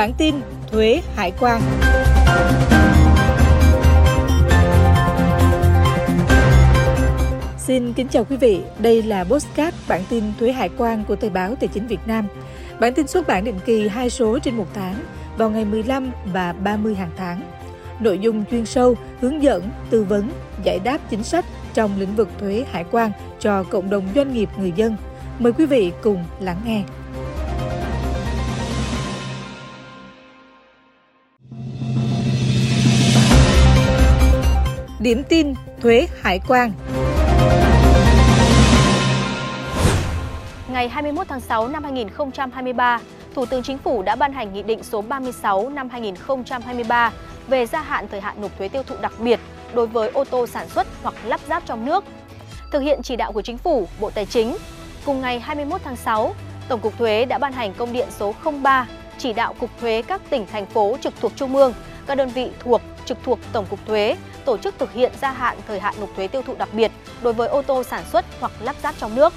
Bản tin Thuế Hải quan. Xin kính chào quý vị, đây là podcast Bản tin Thuế Hải quan của Thời báo Tài chính Việt Nam. Bản tin xuất bản định kỳ 2 số trên 1 tháng, vào ngày 15 và 30 hàng tháng. Nội dung chuyên sâu, hướng dẫn, tư vấn, giải đáp chính sách trong lĩnh vực thuế hải quan cho cộng đồng doanh nghiệp người dân. Mời quý vị cùng lắng nghe. Điểm tin thuế hải quan. Ngày 21 tháng 6 năm 2023, Thủ tướng Chính phủ đã ban hành Nghị định số 36 năm 2023 về gia hạn thời hạn nộp thuế tiêu thụ đặc biệt đối với ô tô sản xuất hoặc lắp ráp trong nước. Thực hiện chỉ đạo của Chính phủ, Bộ Tài chính, cùng ngày 21 tháng 6, Tổng cục Thuế đã ban hành công điện số 03 chỉ đạo Cục Thuế các tỉnh, thành phố trực thuộc Trung ương, các đơn vị trực thuộc Tổng cục Thuế tổ chức thực hiện gia hạn thời hạn nộp thuế tiêu thụ đặc biệt đối với ô tô sản xuất hoặc lắp ráp trong nước.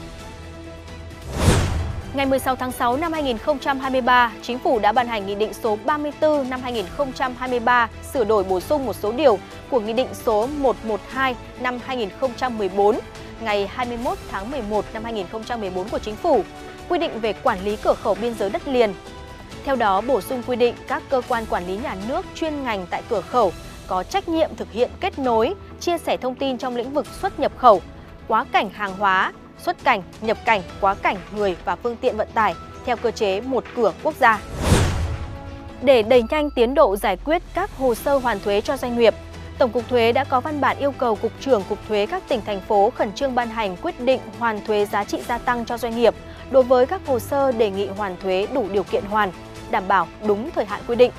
Ngày 16 tháng 6 năm 2023, Chính phủ đã ban hành Nghị định số 34 năm 2023 sửa đổi bổ sung một số điều của Nghị định số 112 năm 2014 ngày 21 tháng 11 năm 2014 của Chính phủ, quy định về quản lý cửa khẩu biên giới đất liền. Theo đó, bổ sung quy định các cơ quan quản lý nhà nước chuyên ngành tại cửa khẩu có trách nhiệm thực hiện kết nối, chia sẻ thông tin trong lĩnh vực xuất nhập khẩu, quá cảnh hàng hóa, xuất cảnh, nhập cảnh, quá cảnh người và phương tiện vận tải theo cơ chế một cửa quốc gia. Để đẩy nhanh tiến độ giải quyết các hồ sơ hoàn thuế cho doanh nghiệp, Tổng cục Thuế đã có văn bản yêu cầu Cục trưởng Cục Thuế các tỉnh, thành phố khẩn trương ban hành quyết định hoàn thuế giá trị gia tăng cho doanh nghiệp đối với các hồ sơ đề nghị hoàn thuế đủ điều kiện hoàn, đảm bảo đúng thời hạn quy định.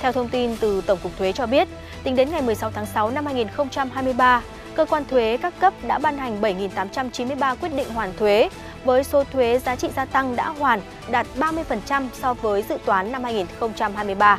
Theo thông tin từ Tổng cục Thuế cho biết, tính đến ngày 16 tháng 6 năm 2023, Cơ quan thuế các cấp đã ban hành 7.893 quyết định hoàn thuế, với số thuế giá trị gia tăng đã hoàn đạt 30% so với dự toán năm 2023.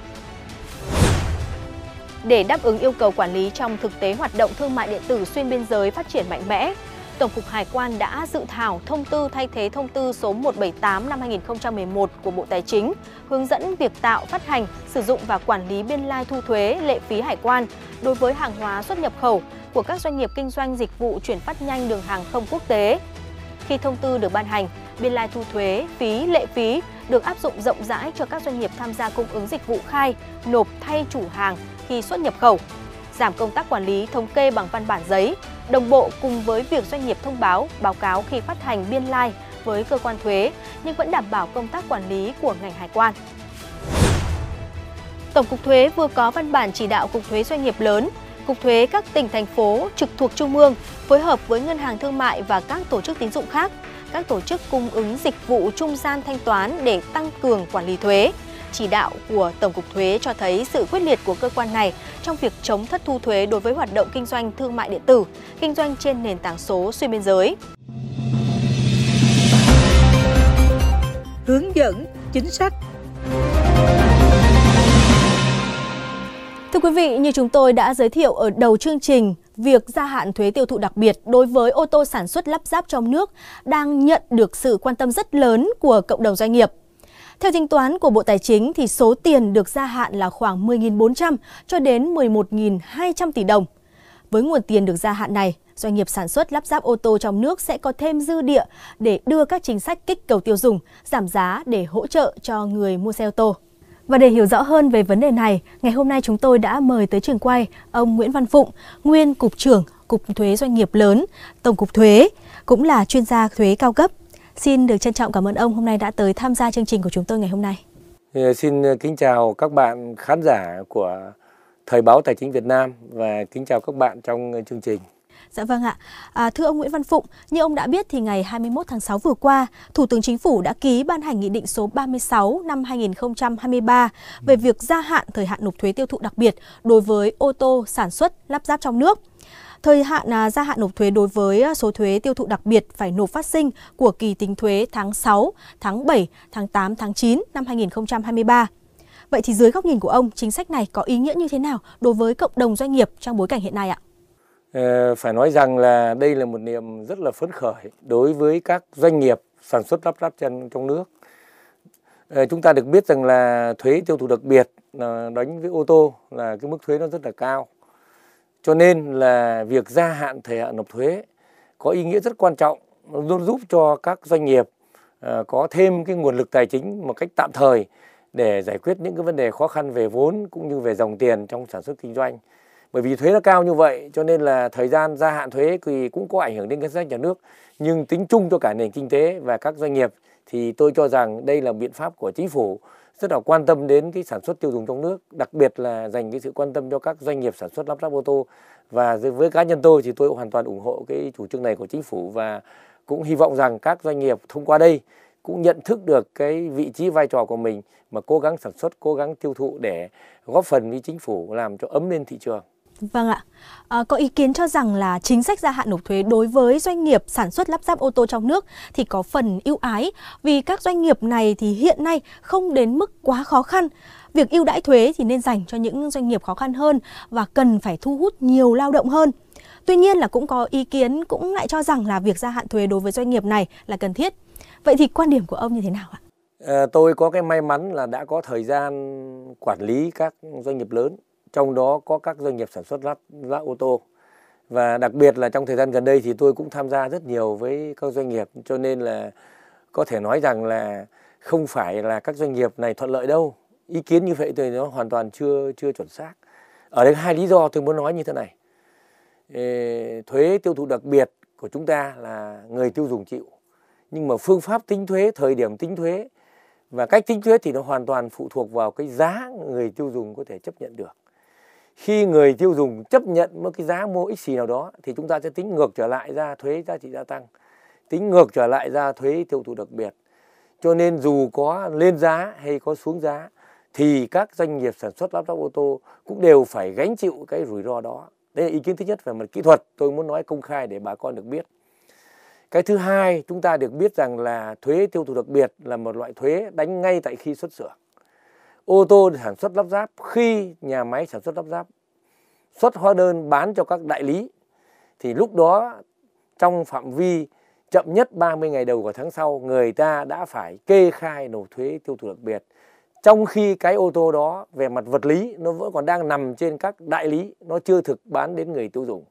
Để đáp ứng yêu cầu quản lý trong thực tế hoạt động thương mại điện tử xuyên biên giới phát triển mạnh mẽ, Tổng cục Hải quan đã dự thảo thông tư thay thế thông tư số 178 năm 2011 của Bộ Tài chính, hướng dẫn việc tạo, phát hành, sử dụng và quản lý biên lai thu thuế, lệ phí hải quan đối với hàng hóa xuất nhập khẩu của các doanh nghiệp kinh doanh dịch vụ chuyển phát nhanh đường hàng không quốc tế. Khi thông tư được ban hành, biên lai thu thuế, phí, lệ phí được áp dụng rộng rãi cho các doanh nghiệp tham gia cung ứng dịch vụ khai, nộp thay chủ hàng khi xuất nhập khẩu, giảm công tác quản lý thống kê bằng văn bản giấy, đồng bộ cùng với việc doanh nghiệp thông báo, báo cáo khi phát hành biên lai với cơ quan thuế nhưng vẫn đảm bảo công tác quản lý của ngành hải quan. Tổng cục Thuế vừa có văn bản chỉ đạo Cục Thuế doanh nghiệp lớn, Cục Thuế các tỉnh, thành phố trực thuộc Trung ương phối hợp với Ngân hàng Thương mại và các tổ chức tín dụng khác, các tổ chức cung ứng dịch vụ trung gian thanh toán để tăng cường quản lý thuế. Chỉ đạo của Tổng cục Thuế cho thấy sự quyết liệt của cơ quan này trong việc chống thất thu thuế đối với hoạt động kinh doanh thương mại điện tử, kinh doanh trên nền tảng số xuyên biên giới. Hướng dẫn chính sách. Thưa quý vị, như chúng tôi đã giới thiệu ở đầu chương trình, việc gia hạn thuế tiêu thụ đặc biệt đối với ô tô sản xuất lắp ráp trong nước đang nhận được sự quan tâm rất lớn của cộng đồng doanh nghiệp. Theo tính toán của Bộ Tài chính, thì số tiền được gia hạn là khoảng 10.400 cho đến 11.200 tỷ đồng. Với nguồn tiền được gia hạn này, doanh nghiệp sản xuất lắp ráp ô tô trong nước sẽ có thêm dư địa để đưa các chính sách kích cầu tiêu dùng, giảm giá để hỗ trợ cho người mua xe ô tô. Và để hiểu rõ hơn về vấn đề này, ngày hôm nay chúng tôi đã mời tới trường quay ông Nguyễn Văn Phụng, nguyên Cục trưởng Cục Thuế Doanh nghiệp lớn, Tổng cục Thuế, cũng là chuyên gia thuế cao cấp. Xin được trân trọng cảm ơn ông hôm nay đã tới tham gia chương trình của chúng tôi ngày hôm nay. Xin kính chào các bạn khán giả của Thời báo Tài chính Việt Nam và kính chào các bạn trong chương trình. Dạ vâng ạ. Thưa ông Nguyễn Văn Phụng, như ông đã biết thì ngày 21 tháng 6 vừa qua, Thủ tướng Chính phủ đã ký ban hành Nghị định số 36 năm 2023 về việc gia hạn thời hạn nộp thuế tiêu thụ đặc biệt đối với ô tô sản xuất lắp ráp trong nước. Thời hạn gia hạn nộp thuế đối với số thuế tiêu thụ đặc biệt phải nộp phát sinh của kỳ tính thuế tháng 6, tháng 7, tháng 8, tháng 9 năm 2023. Vậy thì dưới góc nhìn của ông, chính sách này có ý nghĩa như thế nào đối với cộng đồng doanh nghiệp trong bối cảnh hiện nay ạ? Phải nói rằng là đây là một niềm rất là phấn khởi đối với các doanh nghiệp sản xuất lắp ráp trong nước. Chúng ta được biết rằng là thuế tiêu thụ đặc biệt đánh với ô tô là cái mức thuế nó rất là cao. Cho nên là việc gia hạn thời hạn nộp thuế có ý nghĩa rất quan trọng, nó giúp cho các doanh nghiệp có thêm cái nguồn lực tài chính một cách tạm thời để giải quyết những cái vấn đề khó khăn về vốn cũng như về dòng tiền trong sản xuất kinh doanh. Bởi vì thuế nó cao như vậy cho nên là thời gian gia hạn thuế thì cũng có ảnh hưởng đến ngân sách nhà nước, nhưng tính chung cho cả nền kinh tế và các doanh nghiệp thì tôi cho rằng đây là biện pháp của chính phủ rất là quan tâm đến cái sản xuất tiêu dùng trong nước, đặc biệt là dành cái sự quan tâm cho các doanh nghiệp sản xuất lắp ráp ô tô. Và với cá nhân tôi thì tôi hoàn toàn ủng hộ cái chủ trương này của chính phủ, và cũng hy vọng rằng các doanh nghiệp thông qua đây cũng nhận thức được cái vị trí vai trò của mình mà cố gắng sản xuất, cố gắng tiêu thụ để góp phần với chính phủ làm cho ấm lên thị trường. Vâng ạ. Có ý kiến cho rằng là chính sách gia hạn nộp thuế đối với doanh nghiệp sản xuất lắp ráp ô tô trong nước thì có phần ưu ái, vì các doanh nghiệp này thì hiện nay không đến mức quá khó khăn. Việc ưu đãi thuế thì nên dành cho những doanh nghiệp khó khăn hơn và cần phải thu hút nhiều lao động hơn. Tuy nhiên là cũng có ý kiến cũng lại cho rằng là việc gia hạn thuế đối với doanh nghiệp này là cần thiết. Vậy thì quan điểm của ông như thế nào ạ? Tôi có cái may mắn là đã có thời gian quản lý các doanh nghiệp lớn, trong đó có các doanh nghiệp sản xuất lắp ô tô. Và đặc biệt là trong thời gian gần đây thì tôi cũng tham gia rất nhiều với các doanh nghiệp, cho nên là có thể nói rằng là không phải là các doanh nghiệp này thuận lợi đâu. Ý kiến như vậy thì nó hoàn toàn chưa chuẩn xác. Ở đây hai lý do tôi muốn nói như thế này. Thuế tiêu thụ đặc biệt của chúng ta là người tiêu dùng chịu, nhưng mà phương pháp tính thuế, thời điểm tính thuế và cách tính thuế thì nó hoàn toàn phụ thuộc vào cái giá người tiêu dùng có thể chấp nhận được. Khi người tiêu dùng chấp nhận một cái giá mua ít xì nào đó thì chúng ta sẽ tính ngược trở lại ra thuế giá trị gia tăng, tính ngược trở lại ra thuế tiêu thụ đặc biệt. Cho nên dù có lên giá hay có xuống giá thì các doanh nghiệp sản xuất lắp ráp ô tô cũng đều phải gánh chịu cái rủi ro đó. Đây là ý kiến thứ nhất về mặt kỹ thuật, tôi muốn nói công khai để bà con được biết. Cái thứ hai, chúng ta được biết rằng là thuế tiêu thụ đặc biệt là một loại thuế đánh ngay tại khi xuất xưởng. Ô tô sản xuất lắp ráp, khi nhà máy sản xuất lắp ráp xuất hóa đơn bán cho các đại lý thì lúc đó trong phạm vi chậm nhất 30 ngày đầu của tháng sau, người ta đã phải kê khai nộp thuế tiêu thụ đặc biệt, trong khi cái ô tô đó về mặt vật lý nó vẫn còn đang nằm trên các đại lý, nó chưa thực bán đến người tiêu dùng.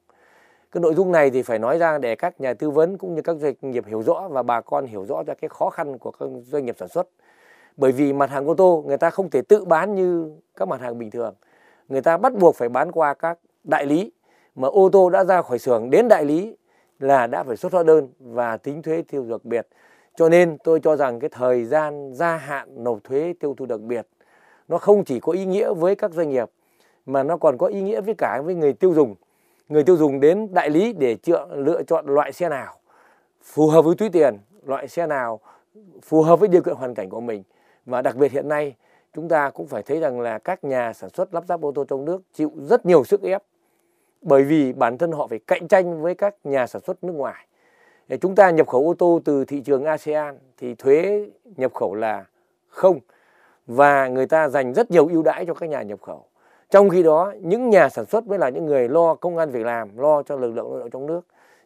Cái nội dung này thì phải nói ra để các nhà tư vấn cũng như các doanh nghiệp hiểu rõ và bà con hiểu rõ ra cái khó khăn của các doanh nghiệp sản xuất. Bởi vì mặt hàng ô tô người ta không thể tự bán như các mặt hàng bình thường, người ta bắt buộc phải bán qua các đại lý, mà ô tô đã ra khỏi xưởng đến đại lý là đã phải xuất hóa đơn và tính thuế tiêu thụ đặc biệt. Cho nên tôi cho rằng cái thời gian gia hạn nộp thuế tiêu thụ đặc biệt nó không chỉ có ý nghĩa với các doanh nghiệp mà nó còn có ý nghĩa với cả với người tiêu dùng. Người tiêu dùng đến đại lý để lựa chọn loại xe nào phù hợp với túi tiền, loại xe nào phù hợp với điều kiện hoàn cảnh của mình. Và đặc biệt hiện nay chúng ta cũng phải thấy rằng là các nhà sản xuất lắp ráp ô tô trong nước chịu rất nhiều sức ép, bởi vì bản thân họ phải cạnh tranh với các nhà sản xuất nước ngoài. Để chúng ta nhập khẩu ô tô từ thị trường ASEAN thì thuế nhập khẩu là không, và người ta dành rất nhiều ưu đãi cho các nhà nhập khẩu. Trong khi đó những nhà sản xuất mới là những người lo công ăn việc làm, lo cho lực lượng lao động trong nước.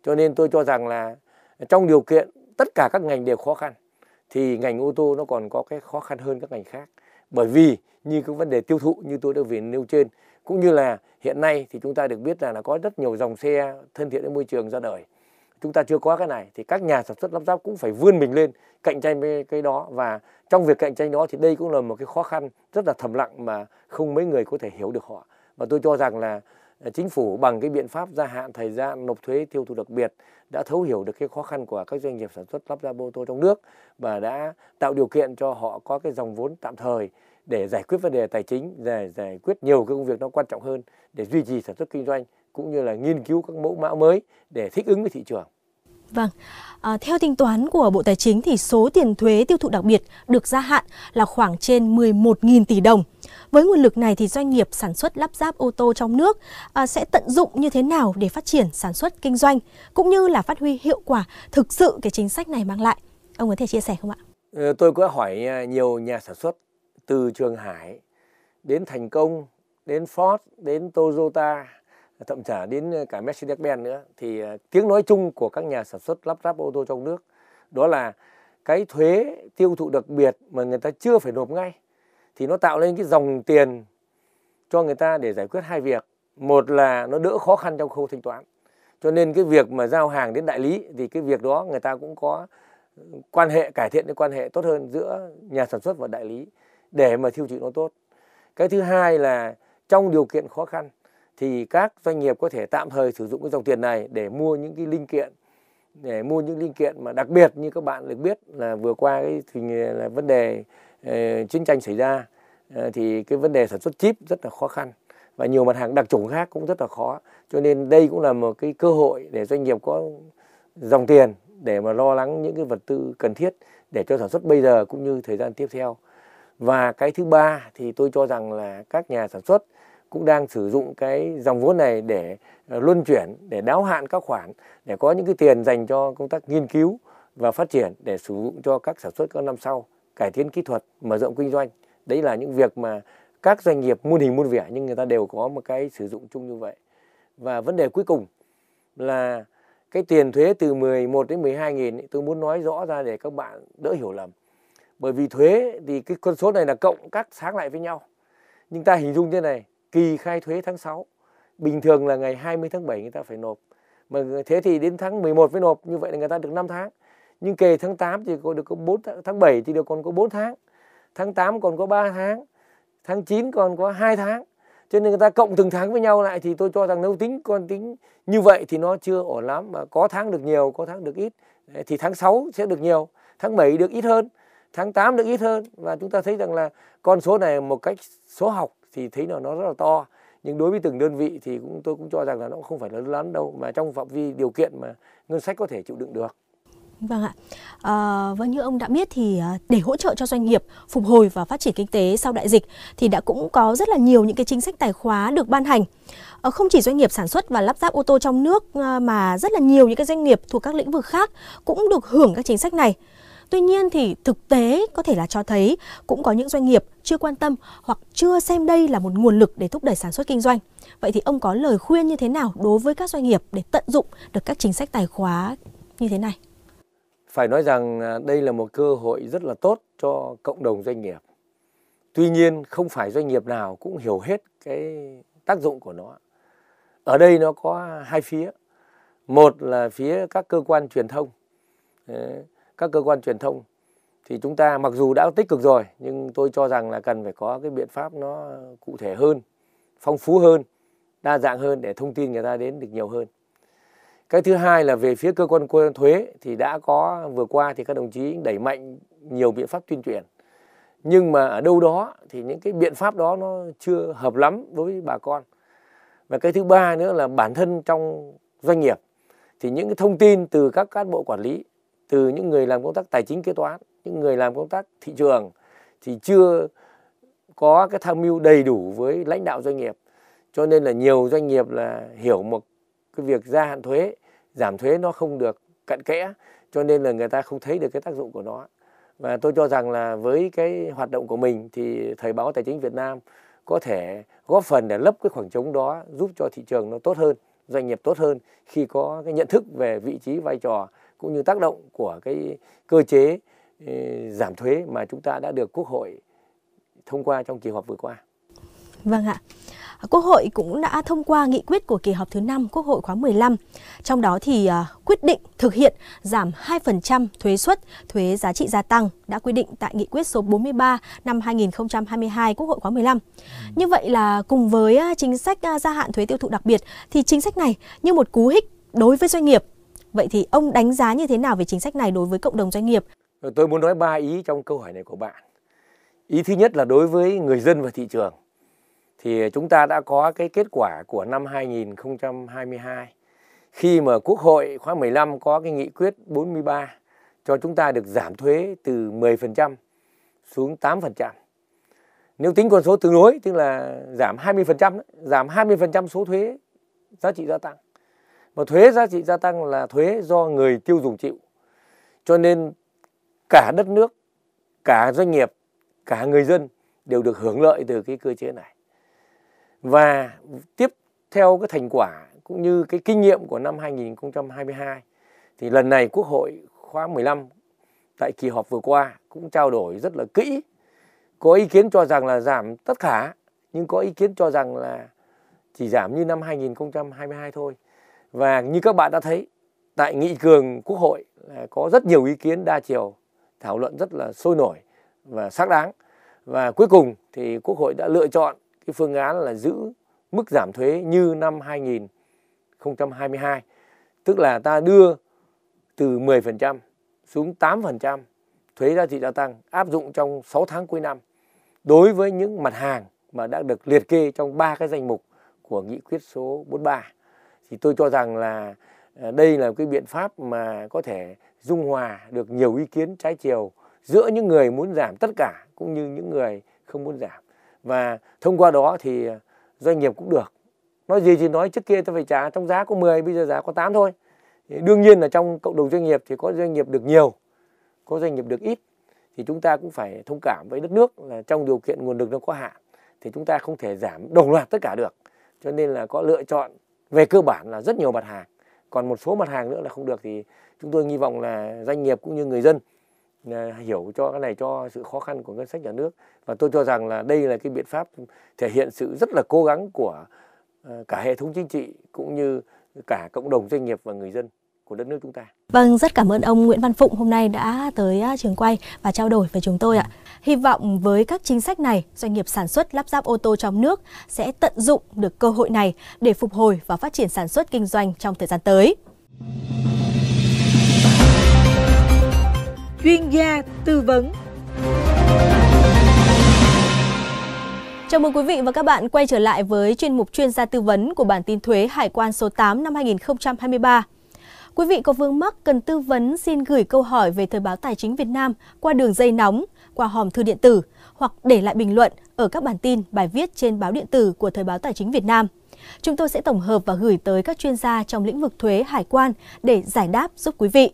Cho nên tôi cho rằng là trong điều kiện tất cả các ngành đều khó khăn thì ngành ô tô nó còn có cái khó khăn hơn các ngành khác, bởi vì như cái vấn đề tiêu thụ như tôi đã vừa nêu trên, cũng như là hiện nay thì chúng ta được biết là có rất nhiều dòng xe thân thiện với môi trường ra đời. Chúng ta chưa có cái này thì các nhà sản xuất lắp ráp cũng phải vươn mình lên cạnh tranh với cái đó, và trong việc cạnh tranh đó thì đây cũng là một cái khó khăn rất là thầm lặng mà không mấy người có thể hiểu được họ. Và tôi cho rằng là chính phủ bằng cái biện pháp gia hạn thời gian nộp thuế tiêu thụ đặc biệt đã thấu hiểu được cái khó khăn của các doanh nghiệp sản xuất lắp ráp ô tô trong nước và đã tạo điều kiện cho họ có cái dòng vốn tạm thời để giải quyết vấn đề tài chính, để giải quyết nhiều cái công việc nó quan trọng hơn, để duy trì sản xuất kinh doanh cũng như là nghiên cứu các mẫu mã mới để thích ứng với thị trường. Vâng, theo tính toán của Bộ Tài chính thì số tiền thuế tiêu thụ đặc biệt được gia hạn là khoảng trên 11.000 tỷ đồng. Với nguồn lực này thì doanh nghiệp sản xuất lắp ráp ô tô trong nước sẽ tận dụng như thế nào để phát triển sản xuất kinh doanh cũng như là phát huy hiệu quả thực sự cái chính sách này mang lại. Ông có thể chia sẻ không ạ? Tôi có hỏi nhiều nhà sản xuất từ Trường Hải đến Thành Công, đến Ford, đến Toyota, thậm chí đến cả Mercedes-Benz nữa, thì tiếng nói chung của các nhà sản xuất lắp ráp ô tô trong nước đó là cái thuế tiêu thụ đặc biệt mà người ta chưa phải nộp ngay, thì nó tạo lên cái dòng tiền cho người ta để giải quyết hai việc. Một là nó đỡ khó khăn trong khâu thanh toán, cho nên cái việc mà giao hàng đến đại lý thì cái việc đó người ta cũng có quan hệ, cải thiện cái quan hệ tốt hơn giữa nhà sản xuất và đại lý để mà tiêu thụ nó tốt. Cái thứ hai là trong điều kiện khó khăn thì các doanh nghiệp có thể tạm thời sử dụng cái dòng tiền này để mua những cái linh kiện, để mua những linh kiện mà đặc biệt như các bạn được biết là vừa qua là vấn đề chiến tranh xảy ra, thì cái vấn đề sản xuất chip rất là khó khăn và nhiều mặt hàng đặc chủng khác cũng rất là khó, cho nên đây cũng là một cái cơ hội để doanh nghiệp có dòng tiền để mà lo lắng những cái vật tư cần thiết để cho sản xuất bây giờ cũng như thời gian tiếp theo. Và cái thứ ba thì tôi cho rằng là các nhà sản xuất cũng đang sử dụng cái dòng vốn này để luân chuyển, để đáo hạn các khoản, để có những cái tiền dành cho công tác nghiên cứu và phát triển để sử dụng cho các sản xuất các năm sau, cải tiến kỹ thuật, mở rộng kinh doanh. Đấy là những việc mà các doanh nghiệp muôn hình muôn vẻ nhưng người ta đều có một cái sử dụng chung như vậy. Và vấn đề cuối cùng là cái tiền thuế từ 11 đến 12.000 tôi muốn nói rõ ra để các bạn đỡ hiểu lầm. Bởi vì thuế thì cái con số này là cộng các sáng lại với nhau. Nhưng ta hình dung thế này, kỳ khai thuế tháng 6, bình thường là ngày 20 tháng 7 người ta phải nộp. Mà thế thì đến tháng 11 mới nộp, như vậy là người ta được 5 tháng. Nhưng kể tháng 8 thì còn được có 4 tháng, tháng 7 thì được còn có 4 tháng, tháng 8 còn có 3 tháng, tháng 9 còn có 2 tháng. Cho nên người ta cộng từng tháng với nhau lại thì tôi cho rằng nếu tính như vậy thì nó chưa ổn lắm. Mà có tháng được nhiều, có tháng được ít. Thì tháng 6 sẽ được nhiều, tháng 7 được ít hơn, tháng 8 được ít hơn. Và chúng ta thấy rằng là con số này một cách số học thì thấy là nó rất là to. Nhưng đối với từng đơn vị thì tôi cũng cho rằng là nó không phải lớn lắm đâu, mà trong phạm vi điều kiện mà ngân sách có thể chịu đựng được. Vâng ạ. Vâng, như ông đã biết thì để hỗ trợ cho doanh nghiệp phục hồi và phát triển kinh tế sau đại dịch thì đã cũng có rất là nhiều những cái chính sách tài khóa được ban hành. Không chỉ doanh nghiệp sản xuất và lắp ráp ô tô trong nước mà rất là nhiều những cái doanh nghiệp thuộc các lĩnh vực khác cũng được hưởng các chính sách này. Tuy nhiên thì thực tế có thể là cho thấy cũng có những doanh nghiệp chưa quan tâm hoặc chưa xem đây là một nguồn lực để thúc đẩy sản xuất kinh doanh. Vậy thì ông có lời khuyên như thế nào đối với các doanh nghiệp để tận dụng được các chính sách tài khóa như thế này? Phải nói rằng đây là một cơ hội rất là tốt cho cộng đồng doanh nghiệp. Tuy nhiên không phải doanh nghiệp nào cũng hiểu hết cái tác dụng của nó. Ở đây nó có hai phía. Một là phía các cơ quan truyền thông. Các cơ quan truyền thông thì chúng ta mặc dù đã tích cực rồi nhưng tôi cho rằng là cần phải có cái biện pháp nó cụ thể hơn, phong phú hơn, đa dạng hơn để thông tin người ta đến được nhiều hơn. Cái thứ hai là về phía cơ quan thuế thì đã có vừa qua thì các đồng chí đẩy mạnh nhiều biện pháp tuyên truyền. Nhưng mà ở đâu đó thì những cái biện pháp đó nó chưa hợp lắm đối với bà con. Và cái thứ ba nữa là bản thân trong doanh nghiệp thì những cái thông tin từ các cán bộ quản lý, từ những người làm công tác tài chính kế toán, những người làm công tác thị trường thì chưa có cái tham mưu đầy đủ với lãnh đạo doanh nghiệp. Cho nên là nhiều doanh nghiệp là hiểu một cái việc gia hạn thuế, giảm thuế nó không được cặn kẽ, cho nên là người ta không thấy được cái tác dụng của nó. Và tôi cho rằng là với cái hoạt động của mình thì Thời báo Tài chính Việt Nam có thể góp phần để lấp cái khoảng trống đó, giúp cho thị trường nó tốt hơn, doanh nghiệp tốt hơn khi có cái nhận thức về vị trí, vai trò cũng như tác động của cái cơ chế giảm thuế mà chúng ta đã được Quốc hội thông qua trong kỳ họp vừa qua. Vâng ạ. Quốc hội cũng đã thông qua nghị quyết của kỳ họp thứ 5 Quốc hội khóa 15. Trong đó thì quyết định thực hiện giảm 2% thuế suất, thuế giá trị gia tăng đã quy định tại nghị quyết số 43 năm 2022 Quốc hội khóa 15. Như vậy là cùng với chính sách gia hạn thuế tiêu thụ đặc biệt thì chính sách này như một cú hích đối với doanh nghiệp. Vậy thì ông đánh giá như thế nào về chính sách này đối với cộng đồng doanh nghiệp? Tôi muốn nói 3 ý trong câu hỏi này của bạn. Ý thứ nhất là đối với người dân và thị trường. Thì chúng ta đã có cái kết quả của năm 2022 khi mà Quốc hội khóa 15 có cái nghị quyết 43 cho chúng ta được giảm thuế từ 10% xuống 8%. Nếu tính con số tương đối, tức là giảm 20% số thuế giá trị gia tăng. Mà thuế giá trị gia tăng là thuế do người tiêu dùng chịu. Cho nên cả đất nước, cả doanh nghiệp, cả người dân đều được hưởng lợi từ cái cơ chế này. Và tiếp theo cái thành quả cũng như cái kinh nghiệm của năm 2022 thì lần này Quốc hội khóa 15 tại kỳ họp vừa qua cũng trao đổi rất là kỹ. Có ý kiến cho rằng là giảm tất cả, nhưng có ý kiến cho rằng là chỉ giảm như năm 2022 thôi. Và như các bạn đã thấy, tại nghị trường Quốc hội có rất nhiều ý kiến đa chiều, thảo luận rất là sôi nổi và xác đáng. Và cuối cùng thì Quốc hội đã lựa chọn cái phương án là giữ mức giảm thuế như năm 2022. Tức là ta đưa từ 10% xuống 8% thuế giá trị gia tăng áp dụng trong 6 tháng cuối năm đối với những mặt hàng mà đã được liệt kê trong 3 cái danh mục của nghị quyết số 43. Thì tôi cho rằng là đây là cái biện pháp mà có thể dung hòa được nhiều ý kiến trái chiều giữa những người muốn giảm tất cả cũng như những người không muốn giảm. Và thông qua đó thì doanh nghiệp cũng được. Nói gì thì nói, trước kia tôi phải trả trong giá có 10, bây giờ giá có 8 thôi. Thì đương nhiên là trong cộng đồng doanh nghiệp thì có doanh nghiệp được nhiều, có doanh nghiệp được ít. Thì chúng ta cũng phải thông cảm với đất nước là trong điều kiện nguồn lực nó có hạn. Thì chúng ta không thể giảm đồng loạt tất cả được. Cho nên là có lựa chọn về cơ bản là rất nhiều mặt hàng. Còn một số mặt hàng nữa là không được thì chúng tôi hy vọng là doanh nghiệp cũng như người dân hiểu cho cái này, cho sự khó khăn của ngân sách nhà nước. Và tôi cho rằng là đây là cái biện pháp thể hiện sự rất là cố gắng của cả hệ thống chính trị cũng như cả cộng đồng doanh nghiệp và người dân của đất nước chúng ta. Vâng, rất cảm ơn ông Nguyễn Văn Phụng hôm nay đã tới trường quay và trao đổi với chúng tôi ạ. Hy vọng với các chính sách này, doanh nghiệp sản xuất lắp ráp ô tô trong nước sẽ tận dụng được cơ hội này để phục hồi và phát triển sản xuất kinh doanh trong thời gian tới. Chuyên gia tư vấn. Chào mừng quý vị và các bạn quay trở lại với chuyên mục chuyên gia tư vấn của bản tin thuế hải quan số 8 năm 2023. Quý vị có vướng mắc cần tư vấn xin gửi câu hỏi về Thời báo Tài chính Việt Nam qua đường dây nóng, qua hòm thư điện tử hoặc để lại bình luận ở các bản tin, bài viết trên báo điện tử của Thời báo Tài chính Việt Nam. Chúng tôi sẽ tổng hợp và gửi tới các chuyên gia trong lĩnh vực thuế hải quan để giải đáp giúp quý vị.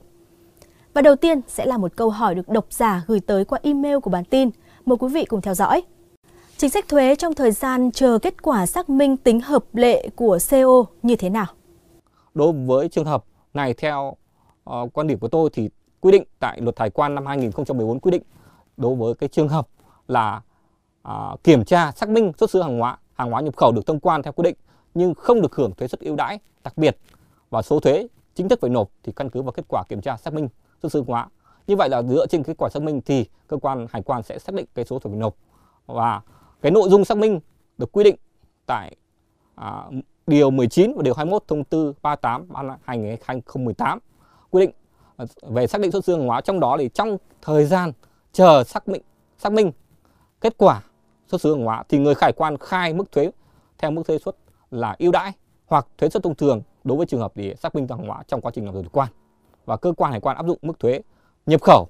Và đầu tiên sẽ là một câu hỏi được độc giả gửi tới qua email của bản tin. Mời quý vị cùng theo dõi. Chính sách thuế trong thời gian chờ kết quả xác minh tính hợp lệ của CO như thế nào? Đối với trường hợp này, theo quan điểm của tôi thì quy định tại luật hải quan năm 2014 quy định đối với cái trường hợp là kiểm tra xác minh xuất xứ hàng hóa nhập khẩu được thông quan theo quy định nhưng không được hưởng thuế suất ưu đãi đặc biệt và số thuế chính thức phải nộp thì căn cứ vào kết quả kiểm tra xác minh xuất xứ hàng hóa. Như vậy là dựa trên kết quả xác minh thì cơ quan hải quan sẽ xác định cái số thuế phải nộp và cái nội dung xác minh được quy định tại Điều 19 và Điều 21 Thông tư 38 ban hành ngày 2018 quy định về xác định xuất xứ hàng hóa, trong đó thì trong thời gian chờ xác minh kết quả xuất xứ hàng hóa thì người hải quan khai mức thuế theo mức thuế suất là ưu đãi hoặc thuế suất thông thường đối với trường hợp để xác minh hàng hóa trong quá trình làm thủ tục quan, và cơ quan hải quan áp dụng mức thuế nhập khẩu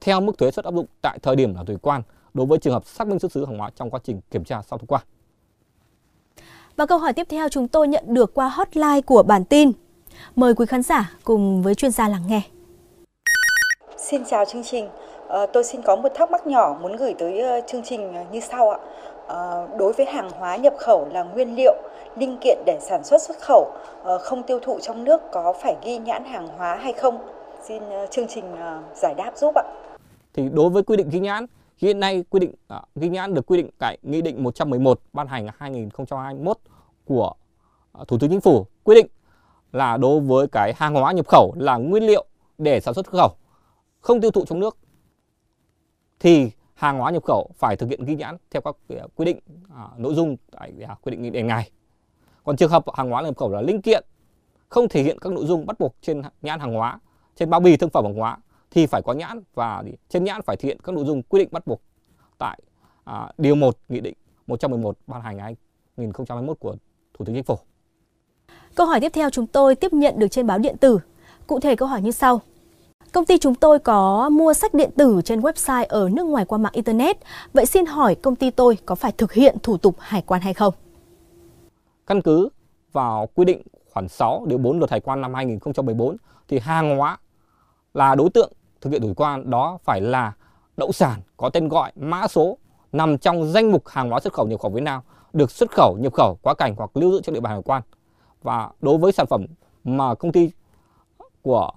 theo mức thuế suất áp dụng tại thời điểm làm thủ tục quan đối với trường hợp xác minh xuất xứ hàng hóa trong quá trình kiểm tra sau thông quan. Và câu hỏi tiếp theo chúng tôi nhận được qua hotline của bản tin. Mời quý khán giả cùng với chuyên gia lắng nghe. Xin chào chương trình. Tôi xin có một thắc mắc nhỏ muốn gửi tới chương trình như sau ạ. Đối với hàng hóa nhập khẩu là nguyên liệu, linh kiện để sản xuất xuất khẩu, không tiêu thụ trong nước có phải ghi nhãn hàng hóa hay không? Xin chương trình giải đáp giúp ạ. Thì đối với quy định ghi nhãn, hiện nay quy định ghi nhãn được quy định tại Nghị định 111 ban hành 2021 của Thủ tướng Chính phủ, quy định là đối với cái hàng hóa nhập khẩu là nguyên liệu để sản xuất xuất khẩu không tiêu thụ trong nước thì hàng hóa nhập khẩu phải thực hiện ghi nhãn theo các quy định nội dung tại quy định nghị định này. Còn trường hợp hàng hóa nhập khẩu là linh kiện không thể hiện các nội dung bắt buộc trên nhãn hàng hóa, trên bao bì thương phẩm hàng hóa thì phải có nhãn, và trên nhãn phải thực hiện các nội dung quy định bắt buộc tại Điều 1 Nghị định 111 ban hành 2021 của Thủ tướng Chính phủ. Câu hỏi tiếp theo chúng tôi tiếp nhận được trên báo điện tử. Cụ thể câu hỏi như sau. Công ty chúng tôi có mua sách điện tử trên website ở nước ngoài qua mạng Internet. Vậy xin hỏi công ty tôi có phải thực hiện thủ tục hải quan hay không? Căn cứ vào quy định khoản 6 Điều 4 Luật Hải quan năm 2014 thì hàng hóa là đối tượng thực hiện thủ tục quan đó phải là đậu sản có tên gọi, mã số nằm trong danh mục hàng hóa xuất khẩu nhập khẩu Việt Nam được xuất khẩu, nhập khẩu, quá cảnh hoặc lưu giữ trên địa bàn hải quan. Và đối với sản phẩm mà công ty của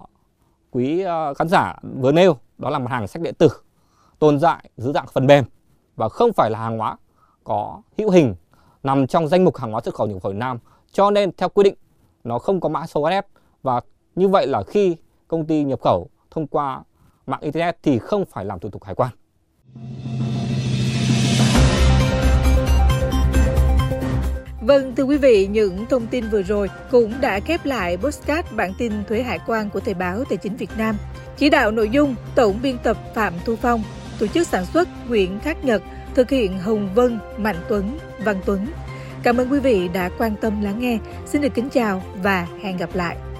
quý khán giả vừa nêu đó là mặt hàng sách điện tử tồn tại dưới dạng phần mềm và không phải là hàng hóa có hữu hình nằm trong danh mục hàng hóa xuất khẩu nhập khẩu Việt Nam, cho nên theo quy định nó không có mã số SF. Và như vậy là khi công ty nhập khẩu thông qua mạng internet thì không phải làm thủ tục hải quan. Vâng, thưa quý vị, những thông tin vừa rồi cũng đã khép lại podcast bản tin thuế hải quan của Thời báo Tài chính Việt Nam. Chỉ đạo nội dung tổng biên tập Phạm Thu Phong, tổ chức sản xuất Nguyễn Khắc Nhật, thực hiện Hồng Vân, Mạnh Tuấn, Văn Tuấn. Cảm ơn quý vị đã quan tâm lắng nghe. Xin được kính chào và hẹn gặp lại.